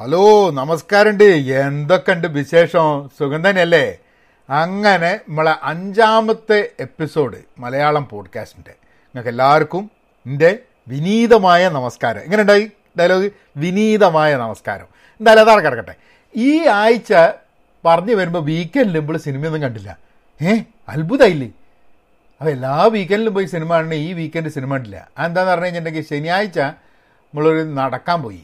Hello, നമസ്കാരമുണ്ട്. എന്തൊക്കെയുണ്ട് വിശേഷം? സുഖം തന്നെയല്ലേ? അങ്ങനെ നമ്മളെ 5ാമത്തെ എപ്പിസോഡ് മലയാളം പോഡ്കാസ്റ്റിൻ്റെ നിങ്ങൾക്ക് എല്ലാവർക്കും എൻ്റെ വിനീതമായ നമസ്കാരം. എങ്ങനെ ഉണ്ടായി ഡയലോഗ്? വിനീതമായ നമസ്കാരം. എന്തായാലും അതാണ് കിടക്കട്ടെ. ഈ ആഴ്ച പറഞ്ഞു വരുമ്പോൾ വീക്കെൻഡിൽ നമ്മൾ സിനിമയൊന്നും കണ്ടില്ല. അത്ഭുതമായില്ലേ? അപ്പോൾ എല്ലാ വീക്കെൻഡിലും പോയി സിനിമ കാണണേ, ഈ വീക്കെൻഡ് സിനിമ കണ്ടില്ല. അതെന്താണെന്ന് പറഞ്ഞു കഴിഞ്ഞിട്ടുണ്ടെങ്കിൽ, ശനിയാഴ്ച നമ്മളൊരു നടക്കാൻ പോയി.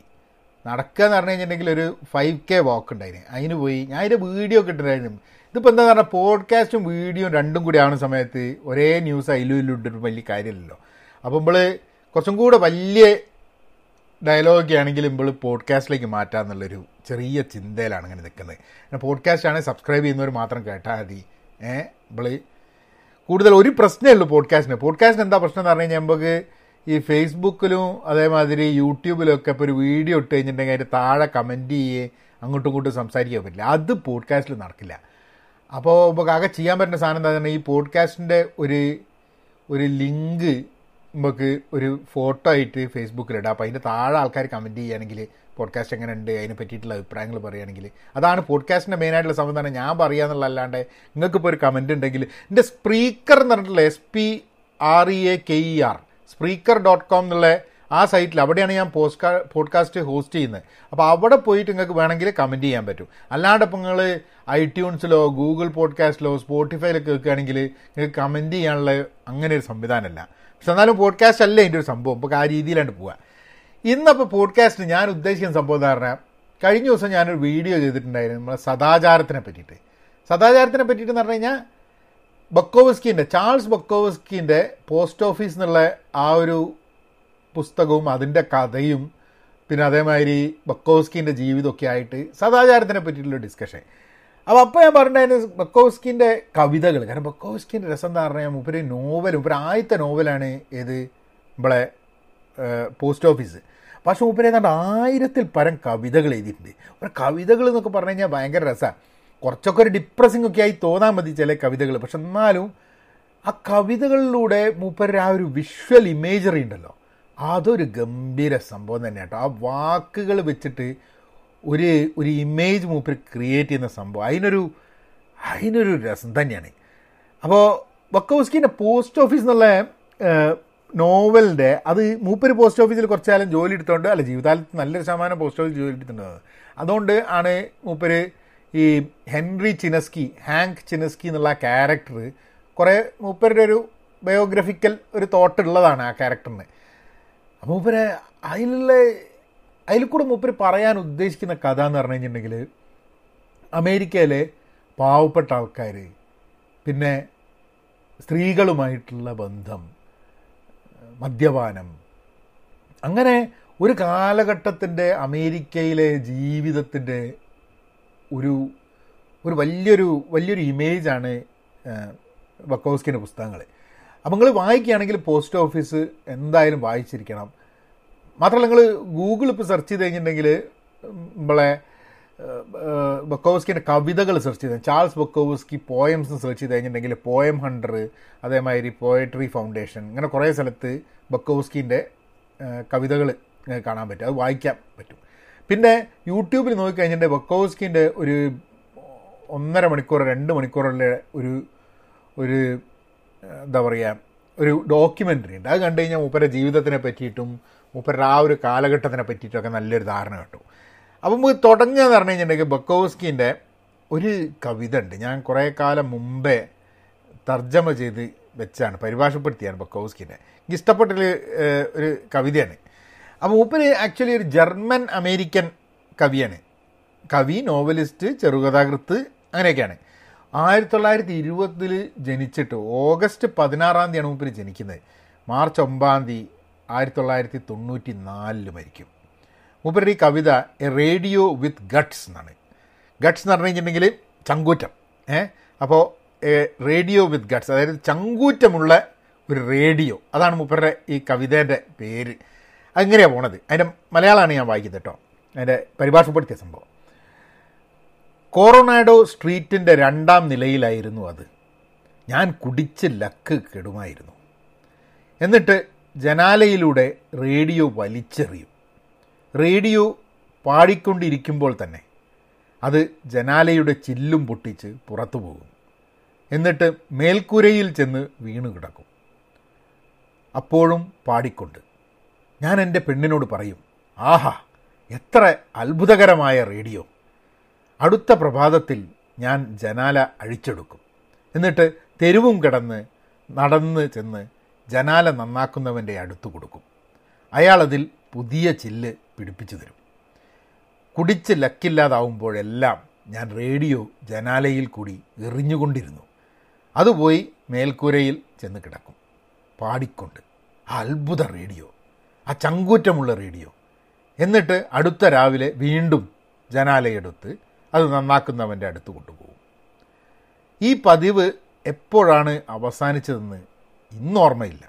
നടക്കുക എന്ന് പറഞ്ഞു കഴിഞ്ഞിട്ടുണ്ടെങ്കിൽ ഒരു 5K വാക്ക് ഉണ്ടായിരുന്നു. അതിന് പോയി. ഞാൻ അതിൻ്റെ വീഡിയോ കിട്ടുന്നുണ്ടായിരുന്നു. ഇതിപ്പോൾ എന്താണെന്ന് പറഞ്ഞാൽ, പോഡ്കാസ്റ്റും വീഡിയോയും രണ്ടും കൂടി ആവുന്ന സമയത്ത് ഒരേ ന്യൂസ് അതിലും ഇതിലും ഇട്ടിട്ട് വലിയ കാര്യമില്ലല്ലോ. അപ്പോൾ നമ്മൾ കുറച്ചും കൂടെ വലിയ ഡയലോഗൊക്കെ ആണെങ്കിൽ നമ്മൾ പോഡ്കാസ്റ്റിലേക്ക് മാറ്റാമെന്നുള്ളൊരു ചെറിയ ചിന്തയിലാണ് അങ്ങനെ നിൽക്കുന്നത്. പിന്നെ പോഡ്കാസ്റ്റാണ് സബ്സ്ക്രൈബ് ചെയ്യുന്നവർ മാത്രം കേട്ടാൽ മതി. നമ്മൾ കൂടുതൽ ഒരു പ്രശ്നമേ ഉള്ളൂ പോഡ്കാസ്റ്റിന്. പോഡ്കാസ്റ്റിന് എന്താ പ്രശ്നം എന്ന് പറഞ്ഞു കഴിഞ്ഞാൽ, നമുക്ക് ഈ ഫേസ്ബുക്കിലും അതേമാതിരി യൂട്യൂബിലൊക്കെ ഇപ്പോൾ ഒരു വീഡിയോ ഇട്ട് കഴിഞ്ഞിട്ടുണ്ടെങ്കിൽ അതിൻ്റെ താഴെ കമൻറ്റ് ചെയ്യുകയും അങ്ങോട്ടും ഇങ്ങോട്ടും സംസാരിക്കാൻ പറ്റില്ല. അത് പോഡ്കാസ്റ്റിൽ നടക്കില്ല. അപ്പോൾ നമുക്ക് ആകെ ചെയ്യാൻ പറ്റുന്ന സാധനം എന്താ പറഞ്ഞാൽ, ഈ പോഡ്കാസ്റ്റിൻ്റെ ഒരു ലിങ്ക് നമുക്ക് ഒരു ഫോട്ടോ ആയിട്ട് ഫേസ്ബുക്കിലിടാം. അപ്പോൾ അതിൻ്റെ താഴെ ആൾക്കാർ കമൻറ്റ് ചെയ്യുകയാണെങ്കിൽ പോഡ്കാസ്റ്റ് എങ്ങനെ ഉണ്ട്, അതിനെ പറ്റിയിട്ടുള്ള അഭിപ്രായങ്ങൾ പറയുകയാണെങ്കിൽ, അതാണ് പോഡ്കാസ്റ്റിൻ്റെ മെയിനായിട്ടുള്ള സംവിധാനം. ഞാൻ പറയുക എന്നുള്ളതല്ലാണ്ട് നിങ്ങൾക്കിപ്പോൾ ഒരു കമൻറ്റ് ഉണ്ടെങ്കിൽ, എൻ്റെ സ്പ്രീക്കർ എന്ന് പറഞ്ഞിട്ടുള്ള SPREAKER spreaker.com എന്നുള്ള ആ സൈറ്റിൽ, അവിടെയാണ് ഞാൻ പോഡ്കാസ്റ്റ് ഹോസ്റ്റ് ചെയ്യുന്നത്. അപ്പോൾ അവിടെ പോയിട്ട് നിങ്ങൾക്ക് വേണമെങ്കിൽ കമൻറ്റ് ചെയ്യാൻ പറ്റും. അല്ലാണ്ട് ഇപ്പോൾ നിങ്ങൾ iTunes ഗൂഗിൾ പോഡ്കാസ്റ്റിലോ സ്പോട്ടിഫൈയിലൊക്കെ വെക്കുകയാണെങ്കിൽ നിങ്ങൾക്ക് കമൻറ്റ് ചെയ്യാനുള്ള അങ്ങനെ ഒരു സംവിധാനമല്ല. പക്ഷെ എന്നാലും പോഡ്കാസ്റ്റ് അല്ലേ എൻ്റെ ഒരു സംഭവം. ഇപ്പോൾ ആ രീതിയിലാണ് പോവുക. ഇന്നപ്പോൾ പോഡ്കാസ്റ്റ് ഞാൻ ഉദ്ദേശിക്കുന്ന സംഭവം എന്ന് പറഞ്ഞാൽ, കഴിഞ്ഞ ദിവസം ഞാനൊരു വീഡിയോ ചെയ്തിട്ടുണ്ടായിരുന്നു നമ്മളെ സദാചാരത്തിനെ പറ്റിയിട്ട്. സദാചാരത്തിനെ പറ്റിയിട്ട് എന്ന് പറഞ്ഞു കഴിഞ്ഞാൽ, ചാൾസ് ബൊക്കോവസ്കിൻ്റെ പോസ്റ്റ് ഓഫീസ് എന്നുള്ള ആ ഒരു പുസ്തകവും അതിൻ്റെ കഥയും പിന്നെ അതേമാതിരി ബൊക്കോവസ്കിൻ്റെ ജീവിതമൊക്കെ ആയിട്ട് സദാചാരത്തിനെ പറ്റിയിട്ടുള്ള ഡിസ്കഷൻ. അപ്പോൾ ഞാൻ പറഞ്ഞിട്ടുണ്ടായിരുന്നു ബൊക്കോവസ്കിൻ്റെ കവിതകൾ. കാരണം ബൊക്കോവസ്കിൻ്റെ രസം എന്താ പറഞ്ഞാൽ, മുപ്പര് നോവൽ, മുപ്പര് ആദ്യത്തെ നോവലാണ് ഏത്, നമ്മളെ പോസ്റ്റ് ഓഫീസ്. പക്ഷേ മുപ്പര് ഏതാണ്ട് 1000ൽ പരം കവിതകൾ എഴുതിയിട്ടുണ്ട്. ഒരു കവിതകൾ എന്നൊക്കെ പറഞ്ഞു കഴിഞ്ഞാൽ ഭയങ്കര രസമാണ്. കുറച്ചൊക്കെ ഒരു ഡിപ്രസിംഗ് ഒക്കെ ആയി തോന്നാൻ മതി ചില കവിതകൾ. പക്ഷെ എന്നാലും ആ കവിതകളിലൂടെ മൂപ്പരുടെ ആ ഒരു വിഷ്വൽ ഇമേജറി ഉണ്ടല്ലോ, അതൊരു ഗംഭീര സംഭവം തന്നെ കേട്ടോ. ആ വാക്കുകൾ വെച്ചിട്ട് ഒരു ഇമേജ് മൂപ്പർ ക്രിയേറ്റ് ചെയ്യുന്ന സംഭവം, അതിനൊരു രസം തന്നെയാണ്. അപ്പോൾ ബൊക്കോവസ്കിൻ്റെ പോസ്റ്റ് ഓഫീസ് എന്നുള്ള നോവലിൻ്റെ, അത് മൂപ്പര് പോസ്റ്റ് ഓഫീസിൽ കുറച്ചുകാലം ജോലി എടുത്തുകൊണ്ട്, അല്ല ജീവിതകാലത്ത് നല്ലൊരു ശതമാനം പോസ്റ്റ് ഓഫീസിൽ ജോലി എടുത്തിട്ടുണ്ടാകുന്നത്. അതുകൊണ്ട് ആണ് മൂപ്പര് ഈ ഹാങ്ക് ചിനസ്കി എന്നുള്ള ക്യാരക്ടർ കുറേ മൂപ്പരുടെ ഒരു ബയോഗ്രഫിക്കൽ ഒരു തോട്ട് ഉള്ളതാണ് ആ ക്യാരക്ടറിന്. അപ്പോൾ മൂപ്പര് അതിൽ കൂടെ മൂപ്പര് പറയാൻ ഉദ്ദേശിക്കുന്ന കഥ എന്ന് പറഞ്ഞു കഴിഞ്ഞിട്ടുണ്ടെങ്കിൽ, അമേരിക്കയിലെ പാവപ്പെട്ട ആൾക്കാർ, പിന്നെ സ്ത്രീകളുമായിട്ടുള്ള ബന്ധം, മദ്യപാനം, അങ്ങനെ ഒരു കാലഘട്ടത്തിൻ്റെ അമേരിക്കയിലെ ജീവിതത്തിൻ്റെ ഒരു വലിയൊരു ഇമേജാണ് ബൊക്കോവസ്കിൻ്റെ പുസ്തകങ്ങൾ. അപ്പോൾ നിങ്ങൾ വായിക്കുകയാണെങ്കിൽ പോസ്റ്റ് ഓഫീസ് എന്തായാലും വായിച്ചിരിക്കണം. മാത്രമല്ല നിങ്ങൾ ഗൂഗിൾ ഇപ്പോൾ സെർച്ച് ചെയ്ത് കഴിഞ്ഞിട്ടുണ്ടെങ്കിൽ നമ്മളെ ബൊക്കോവസ്കിൻ്റെ കവിതകൾ സെർച്ച് ചെയ്ത്, ചാൾസ് ബൊക്കോവസ്കി പോയംസ് സെർച്ച് ചെയ്ത് കഴിഞ്ഞിട്ടുണ്ടെങ്കിൽ പോയം ഹണ്ടർ, അതേമാതിരി പോയട്രി ഫൗണ്ടേഷൻ, ഇങ്ങനെ കുറേ സ്ഥലത്ത് ബൊക്കോവസ്കിൻ്റെ കവിതകൾ കാണാൻ പറ്റും, അത് വായിക്കാൻ പറ്റും. പിന്നെ യൂട്യൂബിൽ നോക്കിക്കഴിഞ്ഞിട്ടുണ്ടെങ്കിൽ ബൊക്കോവസ്കിൻ്റെ ഒരു 1.5 മണിക്കൂർ 2 മണിക്കൂറുള്ള ഒരു ഒരു എന്താ പറയുക, ഒരു ഡോക്യുമെൻ്ററി ഉണ്ട്. അത് കണ്ടു കഴിഞ്ഞാൽ മൂപ്പരുടെ ജീവിതത്തിനെ പറ്റിയിട്ടും മൂപ്പരുടെ ആ ഒരു കാലഘട്ടത്തിനെ പറ്റിയിട്ടൊക്കെ നല്ലൊരു ധാരണ കിട്ടും. അപ്പം നമുക്ക് തുടങ്ങുകയെന്ന് പറഞ്ഞു കഴിഞ്ഞിട്ടുണ്ടെങ്കിൽ, ബൊക്കോവസ്കിൻ്റെ ഒരു കവിത ഉണ്ട്, ഞാൻ കുറേ കാലം മുമ്പേ തർജ്ജമ ചെയ്ത് വെച്ചാണ്, പരിഭാഷപ്പെടുത്തിയാണ് ബൊക്കോവസ്കിൻ്റെ. എനിക്ക് ഇഷ്ടപ്പെട്ടൊരു ഒരു കവിതയാണ്. അപ്പോൾ മൂപ്പര് ആക്ച്വലി ഒരു ജർമ്മൻ അമേരിക്കൻ കവിയാണ്, കവി, നോവലിസ്റ്റ്, ചെറുകഥാകൃത്ത്, അങ്ങനെയൊക്കെയാണ്. 1920 ജനിച്ചിട്ട് ഓഗസ്റ്റ് 16 മൂപ്പര് ജനിക്കുന്നത്. മാർച്ച് 9 1994 മരിക്കും. മൂപ്പരുടെ ഈ കവിത എ റേഡിയോ വിത്ത് ഗട്ട്സ് എന്നാണ്. ഗട്ട്സ് എന്ന് പറഞ്ഞു കഴിഞ്ഞിട്ടുണ്ടെങ്കിൽ ചങ്കൂറ്റം. അപ്പോൾ റേഡിയോ വിത്ത് ഗട്ട്സ്, അതായത് ചങ്കൂറ്റമുള്ള ഒരു റേഡിയോ, അതാണ് മൂപ്പരുടെ ഈ കവിതേൻ്റെ പേര്. അങ്ങനെയാണ് പോണത്. അതിൻ്റെ മലയാളമാണ് ഞാൻ വായിക്കുന്നത് കേട്ടോ, അതിൻ്റെ പരിഭാഷപ്പെടുത്തിയ സംഭവം. കൊറോണാഡോ സ്ട്രീറ്റിൻ്റെ 2ാം നിലയിലായിരുന്നു അത്. ഞാൻ കുടിച്ച് ലക്ക് കെടുമായിരുന്നു. എന്നിട്ട് ജനാലയിലൂടെ റേഡിയോ വലിച്ചെറിയും. റേഡിയോ പാടിക്കൊണ്ടിരിക്കുമ്പോൾ തന്നെ അത് ജനാലയുടെ ചില്ലും പൊട്ടിച്ച് പുറത്തു പോകും. എന്നിട്ട് മേൽക്കൂരയിൽ ചെന്ന് വീണു കിടക്കും. അപ്പോഴും പാടിക്കൊണ്ട് ഞാൻ എൻ്റെ പെണ്ണിനോട് പറയും, ആഹാ എത്ര അത്ഭുതകരമായ റേഡിയോ. അടുത്ത പ്രഭാതത്തിൽ ഞാൻ ജനാല അഴിച്ചെടുക്കും. എന്നിട്ട് തെരുവും കിടന്ന് നടന്ന് ചെന്ന് ജനാല നന്നാക്കുന്നവൻ്റെ അടുത്ത് കൊടുക്കും. അയാളതിൽ പുതിയ ചില്ല് പിടിപ്പിച്ചു തരും. കുടിച്ച് ലക്കില്ലാതാവുമ്പോഴെല്ലാം ഞാൻ റേഡിയോ ജനാലയിൽ കൂടി എറിഞ്ഞുകൊണ്ടിരുന്നു. അതുപോയി മേൽക്കൂരയിൽ ചെന്ന് കിടക്കും പാടിക്കൊണ്ട്. ആ അത്ഭുത റേഡിയോ, ആ ചങ്കൂറ്റമുള്ള റേഡിയോ. എന്നിട്ട് അടുത്ത രാവിലെ വീണ്ടും ജനാലയെടുത്ത് അത് നന്നാക്കുന്നവൻ്റെ അടുത്ത് കൊണ്ടുപോകും. ഈ പതിവ് എപ്പോഴാണ് അവസാനിച്ചതെന്ന് ഇന്നോർമ്മയില്ല.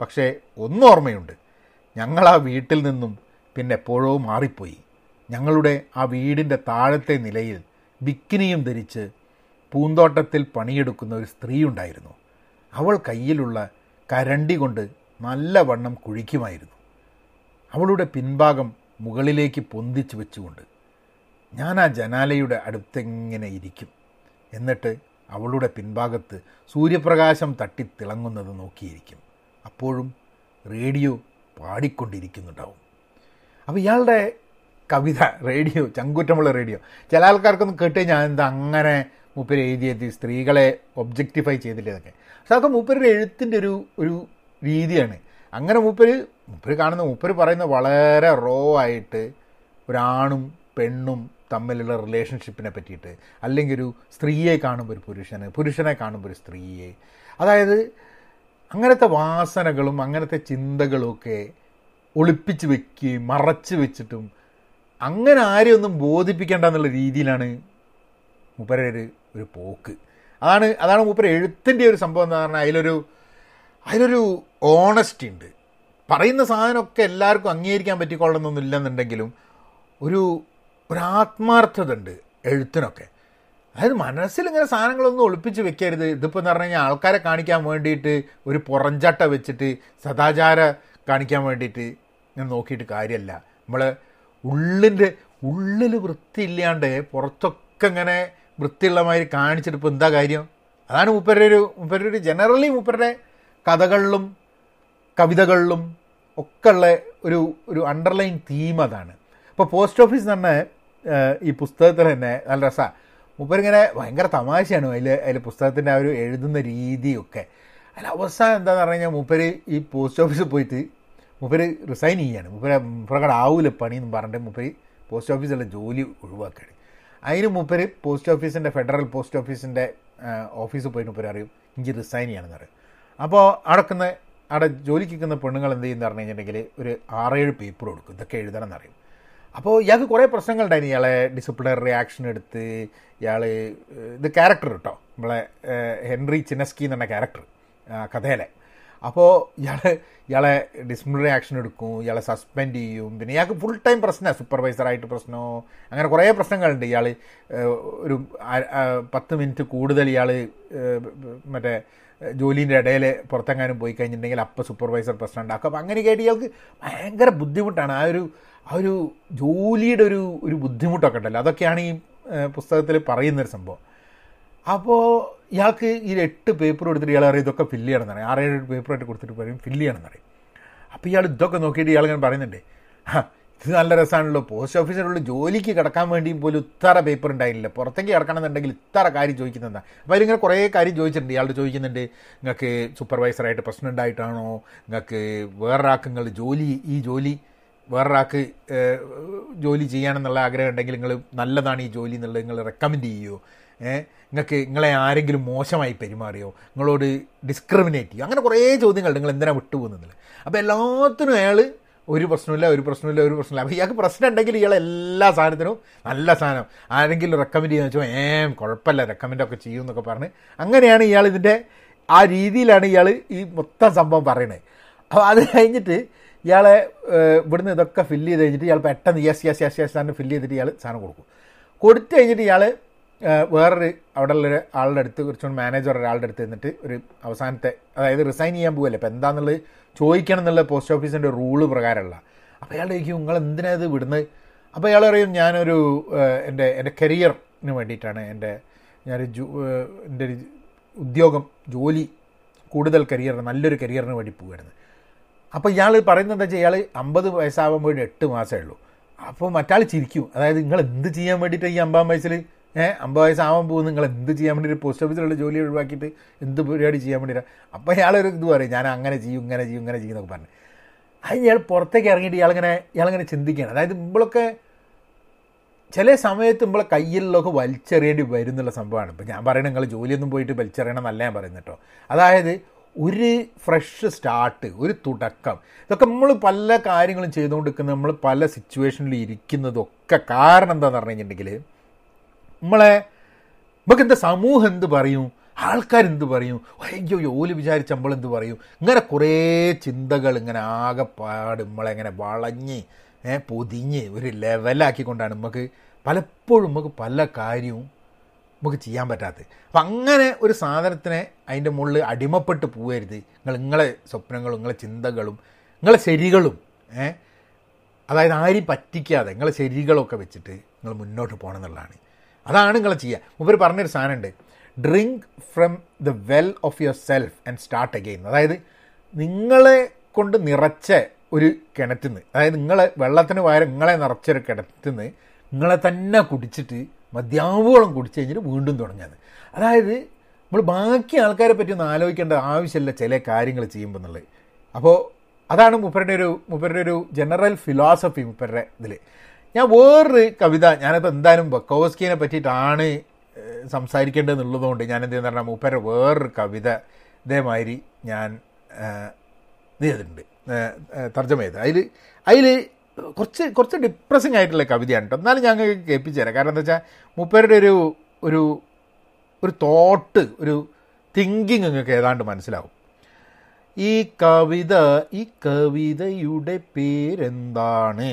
പക്ഷേ ഒന്നോർമ്മയുണ്ട്, ഞങ്ങളാ വീട്ടിൽ നിന്നും പിന്നെ എപ്പോഴോ മാറിപ്പോയി. ഞങ്ങളുടെ ആ വീടിൻ്റെ താഴത്തെ നിലയിൽ ബിക്കിനിയും ധരിച്ച് പൂന്തോട്ടത്തിൽ പണിയെടുക്കുന്ന ഒരു സ്ത്രീ ഉണ്ടായിരുന്നു. അവൾ കയ്യിലുള്ള കരണ്ടി കൊണ്ട് നല്ലവണ്ണം കുഴിക്കുമായിരുന്നു. അവളുടെ പിൻഭാഗം മുകളിലേക്ക് പൊന്തിച്ചു വെച്ചുകൊണ്ട് ഞാൻ ആ ജനാലയുടെ അടുത്തെങ്ങനെ ഇരിക്കും. എന്നിട്ട് അവളുടെ പിൻഭാഗത്ത് സൂര്യപ്രകാശം തട്ടി തിളങ്ങുന്നത് നോക്കിയിരിക്കും. അപ്പോഴും റേഡിയോ പാടിക്കൊണ്ടിരിക്കുന്നുണ്ടാവും. അപ്പോൾ ഇയാളുടെ കവിത റേഡിയോ, ചങ്കൂറ്റമുള്ള റേഡിയോ, ചില ആൾക്കാർക്കൊന്നും കേട്ട് കഴിഞ്ഞാൽ എന്താ അങ്ങനെ മൂപ്പര് എഴുതിയെത്തി സ്ത്രീകളെ ഒബ്ജക്റ്റിഫൈ ചെയ്തിട്ടതൊക്കെ. പക്ഷെ അതൊക്കെ മൂപ്പരുടെ എഴുത്തിൻ്റെ ഒരു രീതിയാണ്. അങ്ങനെ മൂപ്പര് കാണുന്ന, മൂപ്പര് പറയുന്ന വളരെ റോ ആയിട്ട് ഒരാണും പെണ്ണും തമ്മിലുള്ള റിലേഷൻഷിപ്പിനെ പറ്റിയിട്ട്, അല്ലെങ്കിൽ ഒരു സ്ത്രീയെ കാണുമ്പോൾ ഒരു പുരുഷന്, പുരുഷനെ കാണുമ്പോൾ ഒരു സ്ത്രീയെ, അതായത് അങ്ങനത്തെ വാസനകളും അങ്ങനത്തെ ചിന്തകളുമൊക്കെ ഒളിപ്പിച്ച് വെക്കുകയും മറച്ച് വെച്ചിട്ടും അങ്ങനെ ആരെയൊന്നും ബോധിപ്പിക്കേണ്ട എന്നുള്ള രീതിയിലാണ് മൂപ്പരെ ഒരു പോക്ക്. അതാണ് മൂപ്പരെ എഴുത്തിൻ്റെ ഒരു സംഭവം എന്ന് പറഞ്ഞാൽ. അതിലൊരു ഓണസ്റ്റി ഉണ്ട്. പറയുന്ന സാധനമൊക്കെ എല്ലാവർക്കും അംഗീകരിക്കാൻ പറ്റിക്കൊള്ളണമെന്നൊന്നും ഇല്ലെന്നുണ്ടെങ്കിലും ഒരാത്മാർത്ഥത ഉണ്ട് എഴുത്തിനൊക്കെ. അതായത് മനസ്സിലിങ്ങനെ സാധനങ്ങളൊന്നും ഒളിപ്പിച്ച് വെക്കരുത്. ഇതിപ്പോൾ എന്ന് പറഞ്ഞു കഴിഞ്ഞാൽ ആൾക്കാരെ കാണിക്കാൻ വേണ്ടിയിട്ട് ഒരു പുറഞ്ചട്ട വെച്ചിട്ട് സദാചാര കാണിക്കാൻ വേണ്ടിയിട്ട് ഞാൻ നോക്കിയിട്ട് കാര്യമല്ല. നമ്മൾ ഉള്ളിൽ വൃത്തിയില്ലാണ്ട് പുറത്തൊക്കെ ഇങ്ങനെ വൃത്തിയുള്ള മാതിരി കാണിച്ചിട്ട് ഇപ്പോൾ എന്താ കാര്യം. അതാണ് മൂപ്പരുടെ ജനറലി മൂപ്പരുടെ കഥകളിലും കവിതകളിലും ഒക്കെ ഉള്ള ഒരു അണ്ടർലൈൻ തീം അതാണ്. ഇപ്പോൾ പോസ്റ്റ് ഓഫീസ് തന്നെ ഈ പുസ്തകത്തിൽ തന്നെ നല്ല രസമാണ്. മൂപ്പരിങ്ങനെ ഭയങ്കര തമാശയാണ് അതിൽ പുസ്തകത്തിൻ്റെ ആ ഒരു എഴുതുന്ന രീതിയൊക്കെ. അതിൽ അവസാനം എന്താണെന്ന് പറഞ്ഞു കഴിഞ്ഞാൽ മൂപ്പര് ഈ പോസ്റ്റ് ഓഫീസിൽ പോയിട്ട് മൂപ്പര് റിസൈൻ ചെയ്യാണ്. മൂപ്പരങ്ങടെ ആവൂല പണി എന്ന് പറഞ്ഞിട്ട് മൂപ്പര് പോസ്റ്റ് ഓഫീസിലുള്ള ജോലി ഒഴിവാക്കുകയാണ്. അതിന് മൂപ്പര് പോസ്റ്റ് ഓഫീസിൻ്റെ ഫെഡറൽ പോസ്റ്റ് ഓഫീസിൻ്റെ ഓഫീസിൽ പോയിട്ട് മൂപ്പര് അറിയും എനിക്ക് റിസൈൻ ചെയ്യണമെന്ന് പറയും. അപ്പോൾ അവിടെ ജോലിക്ക് നിൽക്കുന്ന പെണ്ണുങ്ങൾ എന്ത് ചെയ്യുമെന്ന് പറഞ്ഞു കഴിഞ്ഞിട്ടുണ്ടെങ്കിൽ ഒരു 6-7 പേപ്പർ കൊടുക്കും, ഇതൊക്കെ എഴുതണമെന്ന് അറിയും. അപ്പോൾ ഇയാൾക്ക് കുറേ പ്രശ്നങ്ങളുണ്ടായിരുന്നു. ഇയാളെ ഡിസിപ്ലിനറി ആക്ഷൻ എടുത്ത് ഇയാൾ ഇത് ക്യാരക്ടർ കേട്ടോ, നമ്മളെ ഹെൻറി ചിനസ്കി എന്ന് പറഞ്ഞ ക്യാരക്ടർ കഥയിലെ. അപ്പോൾ ഇയാളെ ഡിസിപ്ലിനറി ആക്ഷൻ എടുക്കും, ഇയാളെ സസ്പെൻഡ് ചെയ്യും. പിന്നെ ഇയാൾക്ക് ഫുൾ ടൈം പ്രശ്നമാണ്, സൂപ്പർവൈസറായിട്ട് പ്രശ്നമോ, അങ്ങനെ കുറേ പ്രശ്നങ്ങളുണ്ട്. ഇയാൾ ഒരു 10 മിനിറ്റ് കൂടുതൽ ഇയാൾ മറ്റേ ജോലീൻ്റെ ഇടയിൽ പുറത്തെങ്ങാനും പോയി കഴിഞ്ഞിട്ടുണ്ടെങ്കിൽ അപ്പം സൂപ്പർവൈസർ പ്രശ്നം ഉണ്ടാക്കും. അപ്പം അങ്ങനെയൊക്കെയായിട്ട് ഇയാൾക്ക് ഭയങ്കര ബുദ്ധിമുട്ടാണ്. ആ ഒരു ജോലിയുടെ ഒരു ബുദ്ധിമുട്ടൊക്കെ ഉണ്ടല്ലോ, അതൊക്കെയാണ് ഈ പുസ്തകത്തിൽ പറയുന്നൊരു സംഭവം. അപ്പോൾ ഇയാൾക്ക് ഈ 8 പേപ്പർ കൊടുത്തിട്ട് ഇയാൾ അറിയാം ഇതൊക്കെ ഫില്ല് ചെയ്യണമെന്ന് പറയും. 6-7 പേപ്പറായിട്ട് കൊടുത്തിട്ട് പറയും ഫില്ല് ചെയ്യണമെന്ന് പറയും. അപ്പോൾ ഇയാൾ ഇതൊക്കെ നോക്കിയിട്ട് ഇയാൾ ഞാൻ പറയുന്നുണ്ട്, ഇത് നല്ല രസമാണല്ലോ, പോസ്റ്റ് ഓഫീസിലുള്ള ജോലിക്ക് കിടക്കാൻ വേണ്ടിയും പോലും ഇത്ര പേപ്പർ ഉണ്ടായില്ല, പുറത്തേക്ക് കിടക്കണമെന്നുണ്ടെങ്കിൽ ഇത്ര കാര്യം ചോദിക്കുന്നതാണ്. അപ്പോൾ അതിലിങ്ങനെ കുറേ കാര്യം ചോദിച്ചിട്ടുണ്ട്. ഇയാൾ ചോദിക്കുന്നുണ്ട്, നിങ്ങൾക്ക് സൂപ്പർവൈസറായിട്ട് പ്രശ്നം ഉണ്ടായിട്ടാണോ, നിങ്ങൾക്ക് വേറൊരാൾക്ക് നിങ്ങൾ ഈ ജോലി വേറൊരാൾക്ക് ജോലി ചെയ്യാനെന്നുള്ള ആഗ്രഹം ഉണ്ടെങ്കിൽ നിങ്ങൾ നല്ലതാണ് ഈ ജോലി എന്നുള്ളത് നിങ്ങൾ റെക്കമെൻഡ് ചെയ്യുമോ, നിങ്ങളെ ആരെങ്കിലും മോശമായി പെരുമാറിയോ, നിങ്ങളോട് ഡിസ്ക്രിമിനേറ്റ് ചെയ്യുമോ, അങ്ങനെ കുറേ ചോദ്യങ്ങളുണ്ട്, നിങ്ങൾ എന്തിനാണ് വിട്ടുപോകുന്നില്ല. അപ്പോൾ എല്ലാത്തിനും അയാൾ ഒരു പ്രശ്നമില്ല. അപ്പോൾ ഇയാൾക്ക് പ്രശ്നം ഉണ്ടെങ്കിൽ ഇയാൾ എല്ലാ സാധനത്തിനും നല്ല സാധനം ആരെങ്കിലും റെക്കമെൻഡ് ചെയ്യുന്ന വെച്ചാൽ കുഴപ്പമില്ല റെക്കമെൻഡൊക്കെ ചെയ്യും എന്നൊക്കെ പറഞ്ഞ് അങ്ങനെയാണ് ഇയാൾ ഇതിൻ്റെ ആ രീതിയിലാണ് ഇയാൾ ഈ മൊത്തം സംഭവം പറയണത്. അപ്പോൾ അത് കഴിഞ്ഞിട്ട് ഇയാളെ ഇവിടുന്ന് ഇതൊക്കെ ഫില്ല് ചെയ്ത് കഴിഞ്ഞിട്ട് ഇയാൾ പെട്ടെന്ന് യെസ് സാധനം ഫില്ല് ചെയ്തിട്ട് ഇയാൾ സാധനം കൊടുത്തു കഴിഞ്ഞിട്ട് ഇയാൾ വേറൊരു അവിടെയുള്ളൊരു ആളുടെ അടുത്ത്, കുറച്ചുകൂടി മാനേജർ ഒരാളുടെ അടുത്ത് നിന്നിട്ട് ഒരു അവസാനത്തെ, അതായത് റിസൈൻ ചെയ്യാൻ പോകല്ലേ, അപ്പോൾ എന്താണെന്നുള്ളത് ചോദിക്കണം എന്നുള്ള പോസ്റ്റ് ഓഫീസിൻ്റെ റൂള് പ്രകാരമുള്ള. അപ്പോൾ അയാൾ ചോദിക്കും, നിങ്ങൾ എന്തിനാ ഇത് വിടുന്നത്? അപ്പോൾ അയാൾ പറയും ഞാനൊരു എൻ്റെ കരിയറിന് വേണ്ടിയിട്ടാണ് എൻ്റെ ഒരു ഉദ്യോഗം ജോലി കൂടുതൽ കരിയറിന് നല്ലൊരു കരിയറിന് വേണ്ടി പോവുകയായിരുന്നു. അപ്പോൾ ഇയാൾ പറയുന്നത് എന്താ വെച്ചാൽ ഇയാൾ 50 വയസ്സാകുമ്പോൾ 8 മാസമേ ഉള്ളൂ. അപ്പോൾ മറ്റാൾ ചിരിക്കും, അതായത് നിങ്ങൾ എന്ത് ചെയ്യാൻ വേണ്ടിയിട്ട് ഈ 50 വയസ്സിൽ 50 വയസ്സാവാൻ പോകുന്നു, നിങ്ങൾ എന്ത് ചെയ്യാൻ വേണ്ടിയിട്ട് പോസ്റ്റ് ഓഫീസിലുള്ള ജോലി ഒഴിവാക്കിയിട്ട് എന്ത് പരിപാടി ചെയ്യാൻ വേണ്ടിയിട്ടാണ്. അപ്പോൾ ഇയാളൊരു ഇത് പറയും ഞാൻ അങ്ങനെ ചെയ്യും എന്നൊക്കെ പറഞ്ഞു. അത് ഇയാൾ പുറത്തേക്ക് ഇറങ്ങിയിട്ട് ഇയാളിങ്ങനെ ചിന്തിക്കുകയാണ്. അതായത് ഇമ്പളൊക്കെ ചില സമയത്ത് ഇമ്പളെ കയ്യിലൊക്കെ വലിച്ചെറിയേണ്ടി വരും എന്നുള്ള സംഭവമാണ്. ഇപ്പോൾ ഞാൻ പറയണത് നിങ്ങൾ ജോലിയൊന്നും പോയിട്ട് വലിച്ചെറിയണം എന്നല്ല ഞാൻ പറയുന്നത് കേട്ടോ. അതായത് ഒരു ഫ്രഷ് സ്റ്റാർട്ട്, ഒരു തുടക്കം, ഇതൊക്കെ നമ്മൾ പല കാര്യങ്ങളും ചെയ്തുകൊണ്ടിരിക്കുന്നത്, നമ്മൾ പല സിറ്റുവേഷനിൽ ഇരിക്കുന്നതൊക്കെ കാരണം എന്താണെന്ന് പറഞ്ഞു കഴിഞ്ഞിട്ടുണ്ടെങ്കിൽ നമുക്ക് എന്താ സമൂഹം എന്ത് പറയും, ആൾക്കാരെന്ത് പറയും, അയ്യോ ജോലി വിചാരിച്ച് നമ്മളെന്ത് പറയും, ഇങ്ങനെ കുറേ ചിന്തകൾ ഇങ്ങനെ ആകെപ്പാട് നമ്മളെങ്ങനെ വളഞ്ഞ് പൊതിഞ്ഞ് ഒരു ലെവലാക്കിക്കൊണ്ടാണ് നമുക്ക് പലപ്പോഴും നമുക്ക് പല കാര്യവും നമുക്ക് ചെയ്യാൻ പറ്റാത്തത്. അപ്പം അങ്ങനെ ഒരു സാധനത്തിനെ അതിൻ്റെ മുകളിൽ അടിമപ്പെട്ട് പോകരുത്. നിങ്ങളെ സ്വപ്നങ്ങളും നിങ്ങളെ ചിന്തകളും നിങ്ങളെ ശരികളും അതായത് ആരും പറ്റിക്കാതെ നിങ്ങളെ ശരികളൊക്കെ വെച്ചിട്ട് നിങ്ങൾ മുന്നോട്ട് പോകണം എന്നുള്ളതാണ്. അതാണ് നിങ്ങൾ ചെയ്യുക. മുമ്പ് പറഞ്ഞൊരു സാധനമുണ്ട്, drink from the well of yourself and start again. അതായത് നിങ്ങളെ കൊണ്ട് നിറച്ച ഒരു കിണറ്റിൽ നിന്ന്, അതായത് നിങ്ങളെ വെള്ളത്തിന് പകരം നിങ്ങളെ നിറച്ചൊരു കിണറ്റിൽ നിന്ന് നിങ്ങളെ തന്നെ കുടിച്ചിട്ട് മദ്യാവോളം കുടിച്ച് കഴിഞ്ഞിട്ട് വീണ്ടും തുടങ്ങിയത്. അതായത് നമ്മൾ ബാക്കി ആൾക്കാരെ പറ്റി ഒന്ന് ആലോചിക്കേണ്ട ആവശ്യമില്ല ചില കാര്യങ്ങൾ ചെയ്യുമ്പോൾ എന്നുള്ളത്. അപ്പോൾ അതാണ് മുപ്പരുടെ ഒരു ജനറൽ ഫിലോസഫി മുപ്പരുടെ ഇതിൽ. ഞാൻ വേറൊരു കവിത, ഞാനിപ്പോൾ എന്തായാലും ബക്കോവസ്കിനെ പറ്റിയിട്ടാണ് സംസാരിക്കേണ്ടതെന്നുള്ളതുകൊണ്ട് ഞാൻ എന്ത് പറഞ്ഞാൽ മൂപ്പരുടെ വേറൊരു കവിത ഇതേമാതിരി ഞാൻ ഇത് ചെയ്തിട്ടുണ്ട്, തർജ്ജമ ചെയ്ത്. അതിൽ കുറച്ച് ഡിപ്രസിങ് ആയിട്ടുള്ള കവിതയാണ് കേട്ടോ. എന്നാലും ഞങ്ങൾ കേൾപ്പിച്ചു തരാം. കാരണം എന്താ വെച്ചാൽ മൂപ്പരുടെ ഒരു തോട്ട്, ഒരു തിങ്കിങ് നിങ്ങൾക്ക് ഏതാണ്ട് മനസ്സിലാവും. ഈ കവിതയുടെ പേരെന്താണ്?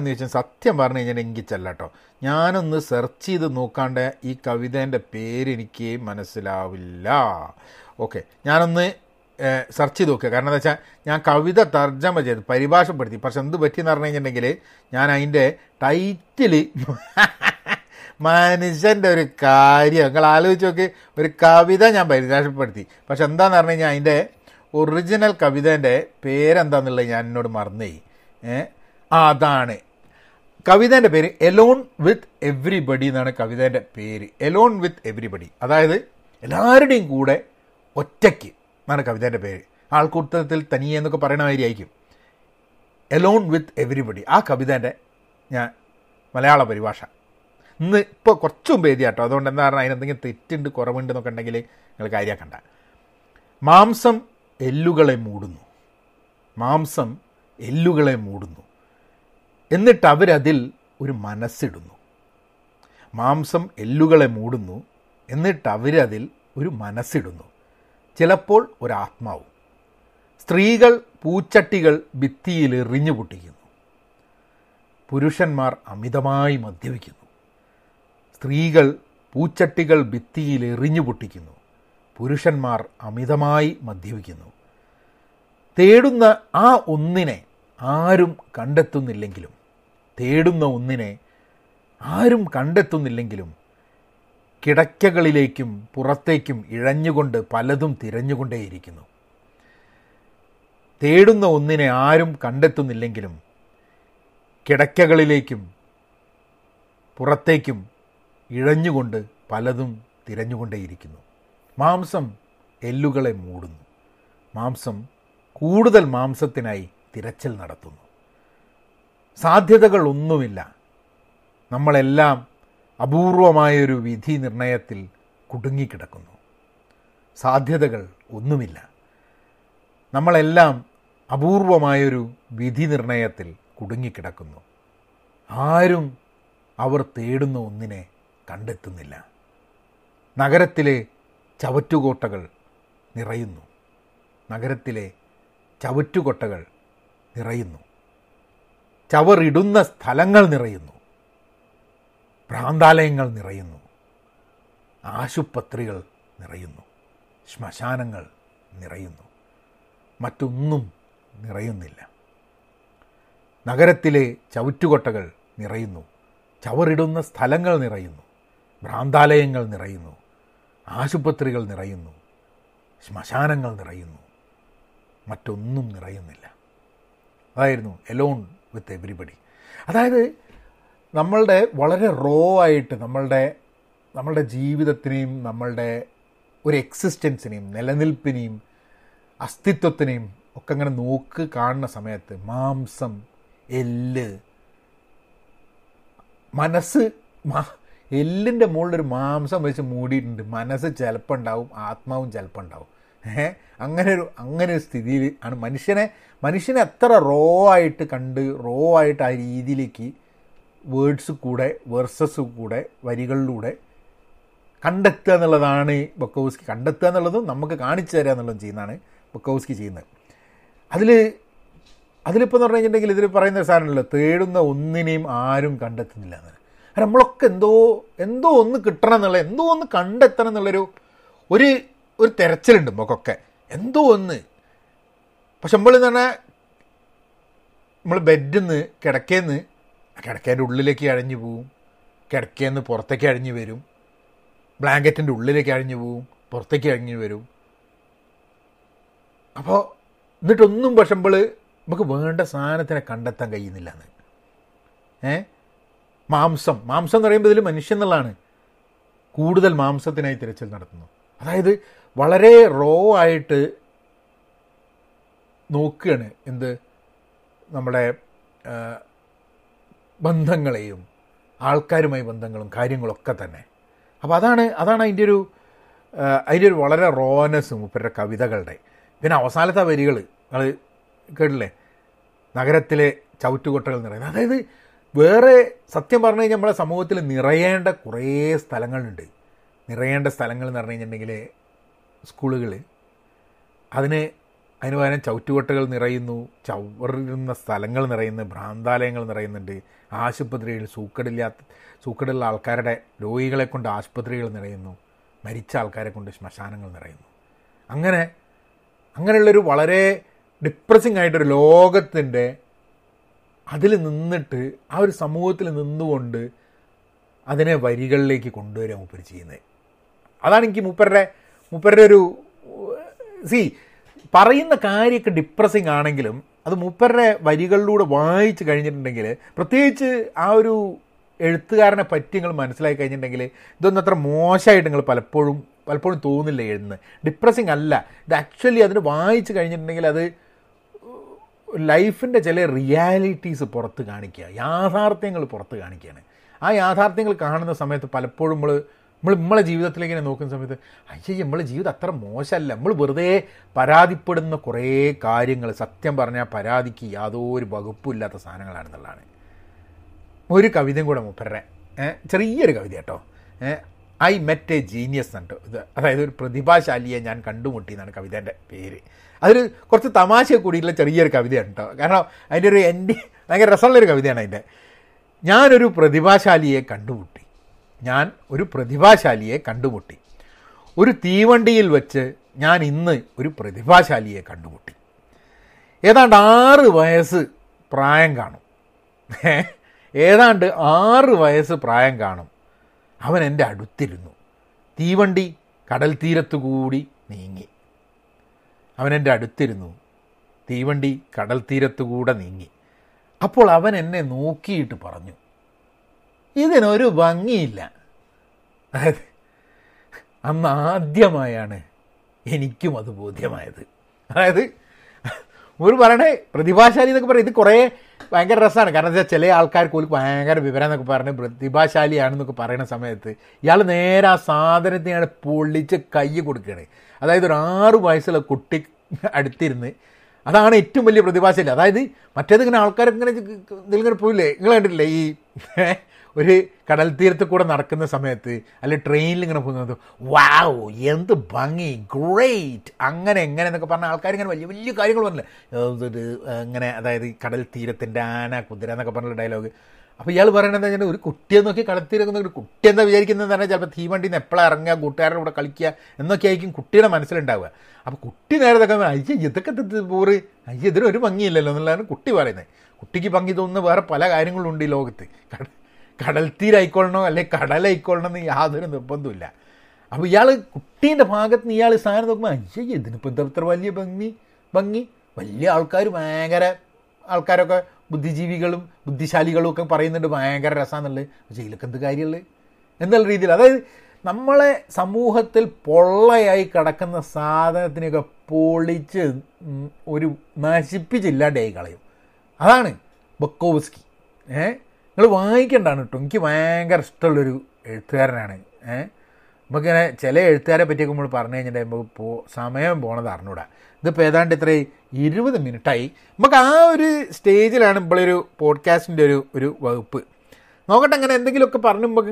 എന്ന് ചോദിച്ചാൽ സത്യം പറഞ്ഞു കഴിഞ്ഞാൽ എനിക്ക് ചെല്ലട്ടോ, ഞാനൊന്ന് സെർച്ച് ചെയ്ത് നോക്കാണ്ട് ഈ കവിതേൻ്റെ പേരെനിക്ക് മനസ്സിലാവില്ല. ഓക്കെ, ഞാനൊന്ന് സെർച്ച് ചെയ്ത് നോക്കുക. കാരണം എന്താ വെച്ചാൽ ഞാൻ കവിത തർജ്ജമ ചെയ്ത് പരിഭാഷപ്പെടുത്തി, പക്ഷെ എന്ത് പറ്റിയെന്ന് പറഞ്ഞു കഴിഞ്ഞിട്ടുണ്ടെങ്കിൽ ഞാൻ അതിൻ്റെ ടൈറ്റിൽ മനുഷ്യൻ്റെ ഒരു കാര്യം നിങ്ങൾ ആലോചിച്ച് നോക്കി. ഒരു കവിത ഞാൻ പരിഭാഷപ്പെടുത്തി, പക്ഷെ എന്താണെന്ന് പറഞ്ഞു കഴിഞ്ഞാൽ അതിൻ്റെ ഒറിജിനൽ കവിതേൻ്റെ പേരെന്താണെന്നുള്ളത് ഞാൻ എന്നോട് മറന്നുപോയി. അതാണ് കവിതേൻ്റെ പേര്, എലോൺ വിത്ത് എവ്രിബഡി എന്നാണ് കവിതേൻ്റെ പേര്. എലോൺ വിത്ത് എവ്രിബഡി, അതായത് എല്ലാവരുടെയും കൂടെ ഒറ്റയ്ക്ക് എന്നാണ് കവിതേൻ്റെ പേര്. ആൾക്കൂട്ടത്തിൽ തനിയെ എന്നൊക്കെ പറയണമായിരിക്കും. എലോൺ വിത്ത് എവ്രിബഡി, ആ കവിതേൻ്റെ ഞാൻ മലയാള പരിഭാഷ ഇന്ന് ഇപ്പോൾ കുറച്ചും പേര് കേട്ടോ. അതുകൊണ്ട് എന്താ പറഞ്ഞാൽ അതിനെന്തെങ്കിലും തെറ്റുണ്ട് കുറവുണ്ടെന്നൊക്കെ ഉണ്ടെങ്കിൽ നിങ്ങൾ കാര്യമാക്കണ്ട. മാംസം എല്ലുകളെ മൂടുന്നു, എന്നിട്ട് അവരതിൽ ഒരു മനസ്സിടുന്നു. ചിലപ്പോൾ ഒരാത്മാവും. സ്ത്രീകൾ പൂച്ചട്ടികൾ ഭിത്തിയിൽ എറിഞ്ഞു പൊട്ടിക്കുന്നു. പുരുഷന്മാർ അമിതമായി മദ്യപിക്കുന്നു. തേടുന്ന ആ ഒന്നിനെ ആരും കണ്ടെത്തുന്നില്ലെങ്കിലും കിടക്കകളിലേക്കും പുറത്തേക്കും ഇഴഞ്ഞുകൊണ്ട് പലതും തിരഞ്ഞുകൊണ്ടേയിരിക്കുന്നു. മാംസം എല്ലുകളെ മൂടുന്നു. കൂടുതൽ മാംസത്തിനായി തിരച്ചിൽ നടത്തുന്നു. സാധ്യതകൾ ഒന്നുമില്ല. നമ്മളെല്ലാം അപൂർവമായൊരു വിധി നിർണയത്തിൽ കുടുങ്ങിക്കിടക്കുന്നു. ആരും അവർ തേടുന്ന ഒന്നിനെ കണ്ടെത്തുന്നില്ല. നഗരത്തിലെ ചവറ്റുകൊട്ടകൾ നിറയുന്നു. ചവറിടുന്ന സ്ഥലങ്ങൾ നിറയുന്നു. ഭ്രാന്താലയങ്ങൾ നിറയുന്നു. ആശുപത്രികൾ നിറയുന്നു. ശ്മശാനങ്ങൾ നിറയുന്നു. മറ്റൊന്നും നിറയുന്നില്ല. നഗരത്തിലെ ചവിറ്റുകൊട്ടകൾ നിറയുന്നു, ചവറിടുന്ന സ്ഥലങ്ങൾ നിറയുന്നു, ഭ്രാന്താലയങ്ങൾ നിറയുന്നു, ആശുപത്രികൾ നിറയുന്നു, ശ്മശാനങ്ങൾ നിറയുന്നു, മറ്റൊന്നും നിറയുന്നില്ല. അതായിരുന്നു എലോൺ വിത്ത് എവരിബഡി. അതായത് നമ്മളുടെ വളരെ റോ ആയിട്ട് നമ്മളുടെ ജീവിതത്തിനെയും നമ്മളുടെ ഒരു എക്സിസ്റ്റൻസിനെയും നിലനിൽപ്പിനെയും അസ്തിത്വത്തിനെയും ഒക്കെ അങ്ങനെ കാണുന്ന സമയത്ത് മാംസം, എല്ല്, മനസ്സ്, എല്ലിൻ്റെ മുകളിലൊരു മാംസം വെച്ച് മൂടിയിട്ടുണ്ട്. മനസ്സ് ചിലപ്പോൾ ഉണ്ടാവും, ആത്മാവും ചിലപ്പോൾ ഉണ്ടാവും. അങ്ങനെയൊരു സ്ഥിതിയിൽ ആണ് മനുഷ്യനെ എത്ര റോ ആയിട്ട് കണ്ട് റോ ആയിട്ട് ആ രീതിയിലേക്ക് വേർഡ്സ് കൂടെ വേഴ്സസ് കൂടെ വരികളിലൂടെ കണ്ടെത്തുക എന്നുള്ളതാണ് ബൊക്കോവ്സ്കി കണ്ടെത്തുക എന്നുള്ളതും നമുക്ക് കാണിച്ചു തരിക എന്നുള്ളതും ചെയ്യുന്നതാണ് ബൊക്കോവ്സ്കി ചെയ്യുന്നത്. അതിലിപ്പോൾ എന്ന് പറഞ്ഞു കഴിഞ്ഞിട്ടുണ്ടെങ്കിൽ ഇതിൽ പറയുന്ന സാധനമല്ലോ, തേടുന്ന ഒന്നിനെയും ആരും കണ്ടെത്തുന്നില്ല എന്നാണ്. നമ്മളൊക്കെ എന്തോ ഒന്ന് കിട്ടണം എന്നുള്ള, എന്തോ ഒന്ന് കണ്ടെത്തണം എന്നുള്ളൊരു ഒരു തിരച്ചിലുണ്ട് നമുക്കൊക്കെ, എന്തോ ഒന്ന്. പക്ഷെ നമ്മളെന്ന് പറഞ്ഞാൽ നമ്മൾ ബെഡിൽ നിന്ന് കിടക്കേൻ്റെ ഉള്ളിലേക്ക് അഴിഞ്ഞു പോവും, കിടക്കയിൽ നിന്ന് പുറത്തേക്ക് അഴിഞ്ഞു വരും, ബ്ലാങ്കറ്റിൻ്റെ ഉള്ളിലേക്ക് അഴിഞ്ഞു പോവും, പുറത്തേക്ക് അഴിഞ്ഞു വരും. അപ്പോൾ എന്നിട്ടൊന്നും പക്ഷെ നമുക്ക് വേണ്ട സാധനത്തിനെ കണ്ടെത്താൻ കഴിയുന്നില്ല എന്ന്. മാംസം എന്ന് പറയുമ്പോൾ ഇതിൽ മനുഷ്യൻ എന്നുള്ളതാണ് കൂടുതൽ മാംസത്തിനായി തിരച്ചിൽ നടത്തുന്നു. അതായത് വളരെ റോ ആയിട്ട് നോക്കുകയാണ് നമ്മുടെ ബന്ധങ്ങളെയും ആൾക്കാരുമായി ബന്ധങ്ങളും കാര്യങ്ങളൊക്കെ തന്നെ. അപ്പോൾ അതാണ് അതിൻ്റെ ഒരു വളരെ റോനെസ്സും ഇവരുടെ കവിതകളുടെ. പിന്നെ അവസാനത്തെ വരികൾ അത് കേട്ടില്ലേ, നഗരത്തിലെ ചവിറ്റുകൊട്ടകൾ നിറയുന്നത്. അതായത് വേറെ സത്യം പറഞ്ഞു കഴിഞ്ഞാൽ നമ്മളെ സമൂഹത്തിൽ നിറയേണ്ട കുറേ സ്ഥലങ്ങളുണ്ട്. നിറയേണ്ട സ്ഥലങ്ങൾ എന്ന് പറഞ്ഞു കഴിഞ്ഞിട്ടുണ്ടെങ്കിൽ സ്കൂളുകൾ, അതിന് പകരം ചവിറ്റുകൊട്ടകൾ നിറയുന്നു, ചവറിടുന്ന സ്ഥലങ്ങൾ നിറയുന്നു, ഭ്രാന്താലയങ്ങൾ നിറയുന്നുണ്ട്, ആശുപത്രികൾ, സൂക്കടുള്ള ആൾക്കാരുടെ രോഗികളെ കൊണ്ട് ആശുപത്രികൾ നിറയുന്നു, മരിച്ച ആൾക്കാരെ കൊണ്ട് ശ്മശാനങ്ങൾ നിറയുന്നു. അങ്ങനെയുള്ളൊരു വളരെ ഡിപ്രസിംഗ് ആയിട്ടൊരു ലോകത്തിൻ്റെ അതിൽ നിന്നിട്ട് ആ ഒരു സമൂഹത്തിൽ നിന്നുകൊണ്ട് അതിനെ വരികളിലേക്ക് കൊണ്ടുവരാൻ മൂപ്പര് ചെയ്യുന്നത്. അതാണ് എനിക്ക് മൂപ്പരുടെ ഒരു പറയുന്ന കാര്യമൊക്കെ ഡിപ്രസിംഗ് ആണെങ്കിലും അത് മൂപ്പരുടെ വരികളിലൂടെ വായിച്ച് കഴിഞ്ഞിട്ടുണ്ടെങ്കിൽ, പ്രത്യേകിച്ച് ആ ഒരു എഴുത്തുകാരനെ പറ്റി നിങ്ങൾ മനസ്സിലാക്കി കഴിഞ്ഞിട്ടുണ്ടെങ്കിൽ ഇതൊന്നും അത്ര മോശമായിട്ട് നിങ്ങൾ പലപ്പോഴും തോന്നില്ല. എഴുതുന്നത് ഡിപ്രസിംഗ് അല്ല, ഇത് ആക്ച്വലി അതിന് വായിച്ച് കഴിഞ്ഞിട്ടുണ്ടെങ്കിൽ അത് ലൈഫിൻ്റെ ചില റിയാലിറ്റീസ് പുറത്ത് കാണിക്കുക, യാഥാർത്ഥ്യങ്ങൾ പുറത്ത് കാണിക്കുകയാണ്. ആ യാഥാർത്ഥ്യങ്ങൾ കാണുന്ന സമയത്ത് പലപ്പോഴും നമ്മളെ ജീവിതത്തിലേക്ക് നോക്കുന്ന സമയത്ത് അയ്യേ, നമ്മളെ ജീവിതം അത്ര മോശമല്ല, നമ്മൾ വെറുതെ പരാതിപ്പെടുന്ന കുറേ കാര്യങ്ങൾ സത്യം പറഞ്ഞാൽ പരാതിക്ക് യാതൊരു വകുപ്പുമില്ലാത്ത സാധനങ്ങളാണെന്നുള്ളതാണ്. ഒരു കവിതയും കൂടെ മൂപ്പരുടെ ചെറിയൊരു കവിത കേട്ടോ. ഐ മെറ്റ് എ ജീനിയസ് എന്നുണ്ട് ഇത്, അതായത് ഒരു പ്രതിഭാശാലിയെ ഞാൻ കണ്ടുമുട്ടി എന്നാണ് കവിതേൻ്റെ പേര്. അതൊരു കുറച്ച് തമാശ കൂടിയിട്ടുള്ള ചെറിയൊരു കവിതയാണ് കേട്ടോ. കാരണം അതിൻ്റെ ഒരു ഭയങ്കര രസമുള്ളൊരു കവിതയാണ് അതിൻ്റെ. ഞാൻ ഒരു പ്രതിഭാശാലിയെ കണ്ടുമുട്ടി ഒരു തീവണ്ടിയിൽ വച്ച് ഞാൻ ഇന്ന് ഒരു പ്രതിഭാശാലിയെ കണ്ടുമുട്ടി. ഏതാണ്ട് ആറ് വയസ്സ് പ്രായം കാണും അവൻ എൻ്റെ അടുത്തിരുന്നു. തീവണ്ടി കടൽ തീരത്തുകൂടി നീങ്ങി. അപ്പോൾ അവൻ എന്നെ നോക്കിയിട്ട് പറഞ്ഞു, ഇതിനൊരു ഭംഗിയില്ല. അതായത് അന്ന് ആദ്യമായാണ് എനിക്കും അത് ബോധ്യമായത്. അതായത് ഒരു പറയണേ, പ്രതിഭാശാലി എന്നൊക്കെ പറയും, ഇത് കുറേ ഭയങ്കര രസമാണ്. കാരണം എന്താ വെച്ചാൽ ചില ആൾക്കാർക്ക് ഒരു ഭയങ്കര വിവരം എന്നൊക്കെ പറഞ്ഞ് പ്രതിഭാശാലിയാണെന്നൊക്കെ പറയുന്ന സമയത്ത് ഇയാൾ നേരെ ആ സാധനത്തിനാണ് പൊള്ളിച്ച് കൈ കൊടുക്കുകയാണ്. അതായത് ഒരു 6 വയസ്സുള്ള കുട്ടി അടുത്തിരുന്ന്, അതാണ് ഏറ്റവും വലിയ പ്രതിഭാശാലി. അതായത് മറ്റേത് ഇങ്ങനെ ആൾക്കാരൊക്കെ ഇതിലിങ്ങനെ പോയില്ലേ, നിങ്ങൾ കണ്ടിട്ടില്ലേ ഈ ഒരു കടൽ തീരത്ത് കൂടെ നടക്കുന്ന സമയത്ത്, അല്ലെങ്കിൽ ട്രെയിനിൽ ഇങ്ങനെ പോകുന്നത്, വാവ് എന്ത് ഭംഗി, ഗ്രേറ്റ്, അങ്ങനെ എങ്ങനെ എന്നൊക്കെ പറഞ്ഞ ആൾക്കാരിങ്ങനെ വലിയ വലിയ കാര്യങ്ങൾ പറഞ്ഞില്ല ഇങ്ങനെ. അതായത് കടൽ തീരത്തിൻ്റെ ആന കുതിര എന്നൊക്കെ പറഞ്ഞ ഡയലോഗ്. അപ്പോൾ ഇയാൾ പറയണത് എന്താ, ഒരു കുട്ടിയെ നോക്കി കടൽ തീരക്കുന്ന ഒരു കുട്ടി എന്താ വിചാരിക്കുന്നതെന്ന് പറഞ്ഞാൽ ചിലപ്പോൾ തീവണ്ടിന്ന് എപ്പോഴാണ് ഇറങ്ങുക, കൂട്ടുകാരുടെ കൂടെ കളിക്കുക എന്നൊക്കെ ആയിരിക്കും കുട്ടിയുടെ മനസ്സിലുണ്ടാവുക. അപ്പോൾ കുട്ടി നേരത്തെ അയ്യ ഇതൊക്കെ പൂറ്, അയ്യ ഇതിനൊരു ഭംഗിയില്ലല്ലോ എന്നുള്ളതാണ് കുട്ടി പറയുന്നത്. കുട്ടിക്ക് പങ്കു തോന്നുന്ന വേറെ പല കാര്യങ്ങളുണ്ട് ഈ ലോകത്ത്. കടൽത്തീരായിക്കൊള്ളണോ അല്ലെങ്കിൽ കടലായിക്കൊള്ളണമെന്ന് യാതൊരു നിർബന്ധമില്ല. അപ്പോൾ ഇയാൾ കുട്ടീൻ്റെ ഭാഗത്ത് നിന്ന് ഇയാൾ സാധനം നോക്കുമ്പോൾ അയ്യ ഇതിനിപ്പോൾ എന്താ ഇത്ര വലിയ ഭംഗി വലിയ ആൾക്കാർ ഭയങ്കര ആൾക്കാരൊക്കെ ബുദ്ധിജീവികളും ബുദ്ധിശാലികളും ഒക്കെ പറയുന്നുണ്ട് ഭയങ്കര രസമാണെന്നുള്ളത്, പക്ഷേ ഇതിലൊക്കെ എന്ത് കാര്യമുള്ളത് എന്നുള്ള രീതിയിൽ, അതായത് നമ്മളെ സമൂഹത്തിൽ പൊള്ളയായി കിടക്കുന്ന സാധനത്തിനൊക്കെ പൊളിച്ച് ഒരു നശിപ്പിച്ചില്ലാണ്ടായി കളയും. അതാണ് ബൊക്കോവ്സ്കി. നിങ്ങൾ വായിക്കേണ്ടതാണ് കേട്ടോ, എനിക്ക് ഭയങ്കര ഇഷ്ടമുള്ളൊരു എഴുത്തുകാരനാണ്. നമുക്കിങ്ങനെ ചില എഴുത്തുകാരെ പറ്റിയൊക്കെ നമ്മൾ പറഞ്ഞു കഴിഞ്ഞിട്ട് നമുക്ക് സമയം പോണത് അറിഞ്ഞൂടാ. ഇതിപ്പോൾ ഏതാണ്ട് ഇത്ര 20 മിനിറ്റായി. നമുക്ക് ആ ഒരു സ്റ്റേജിലാണ് ഇപ്പോഴൊരു പോഡ്കാസ്റ്റിൻ്റെ ഒരു വകുപ്പ് നോക്കട്ടെ, അങ്ങനെ എന്തെങ്കിലുമൊക്കെ പറഞ്ഞു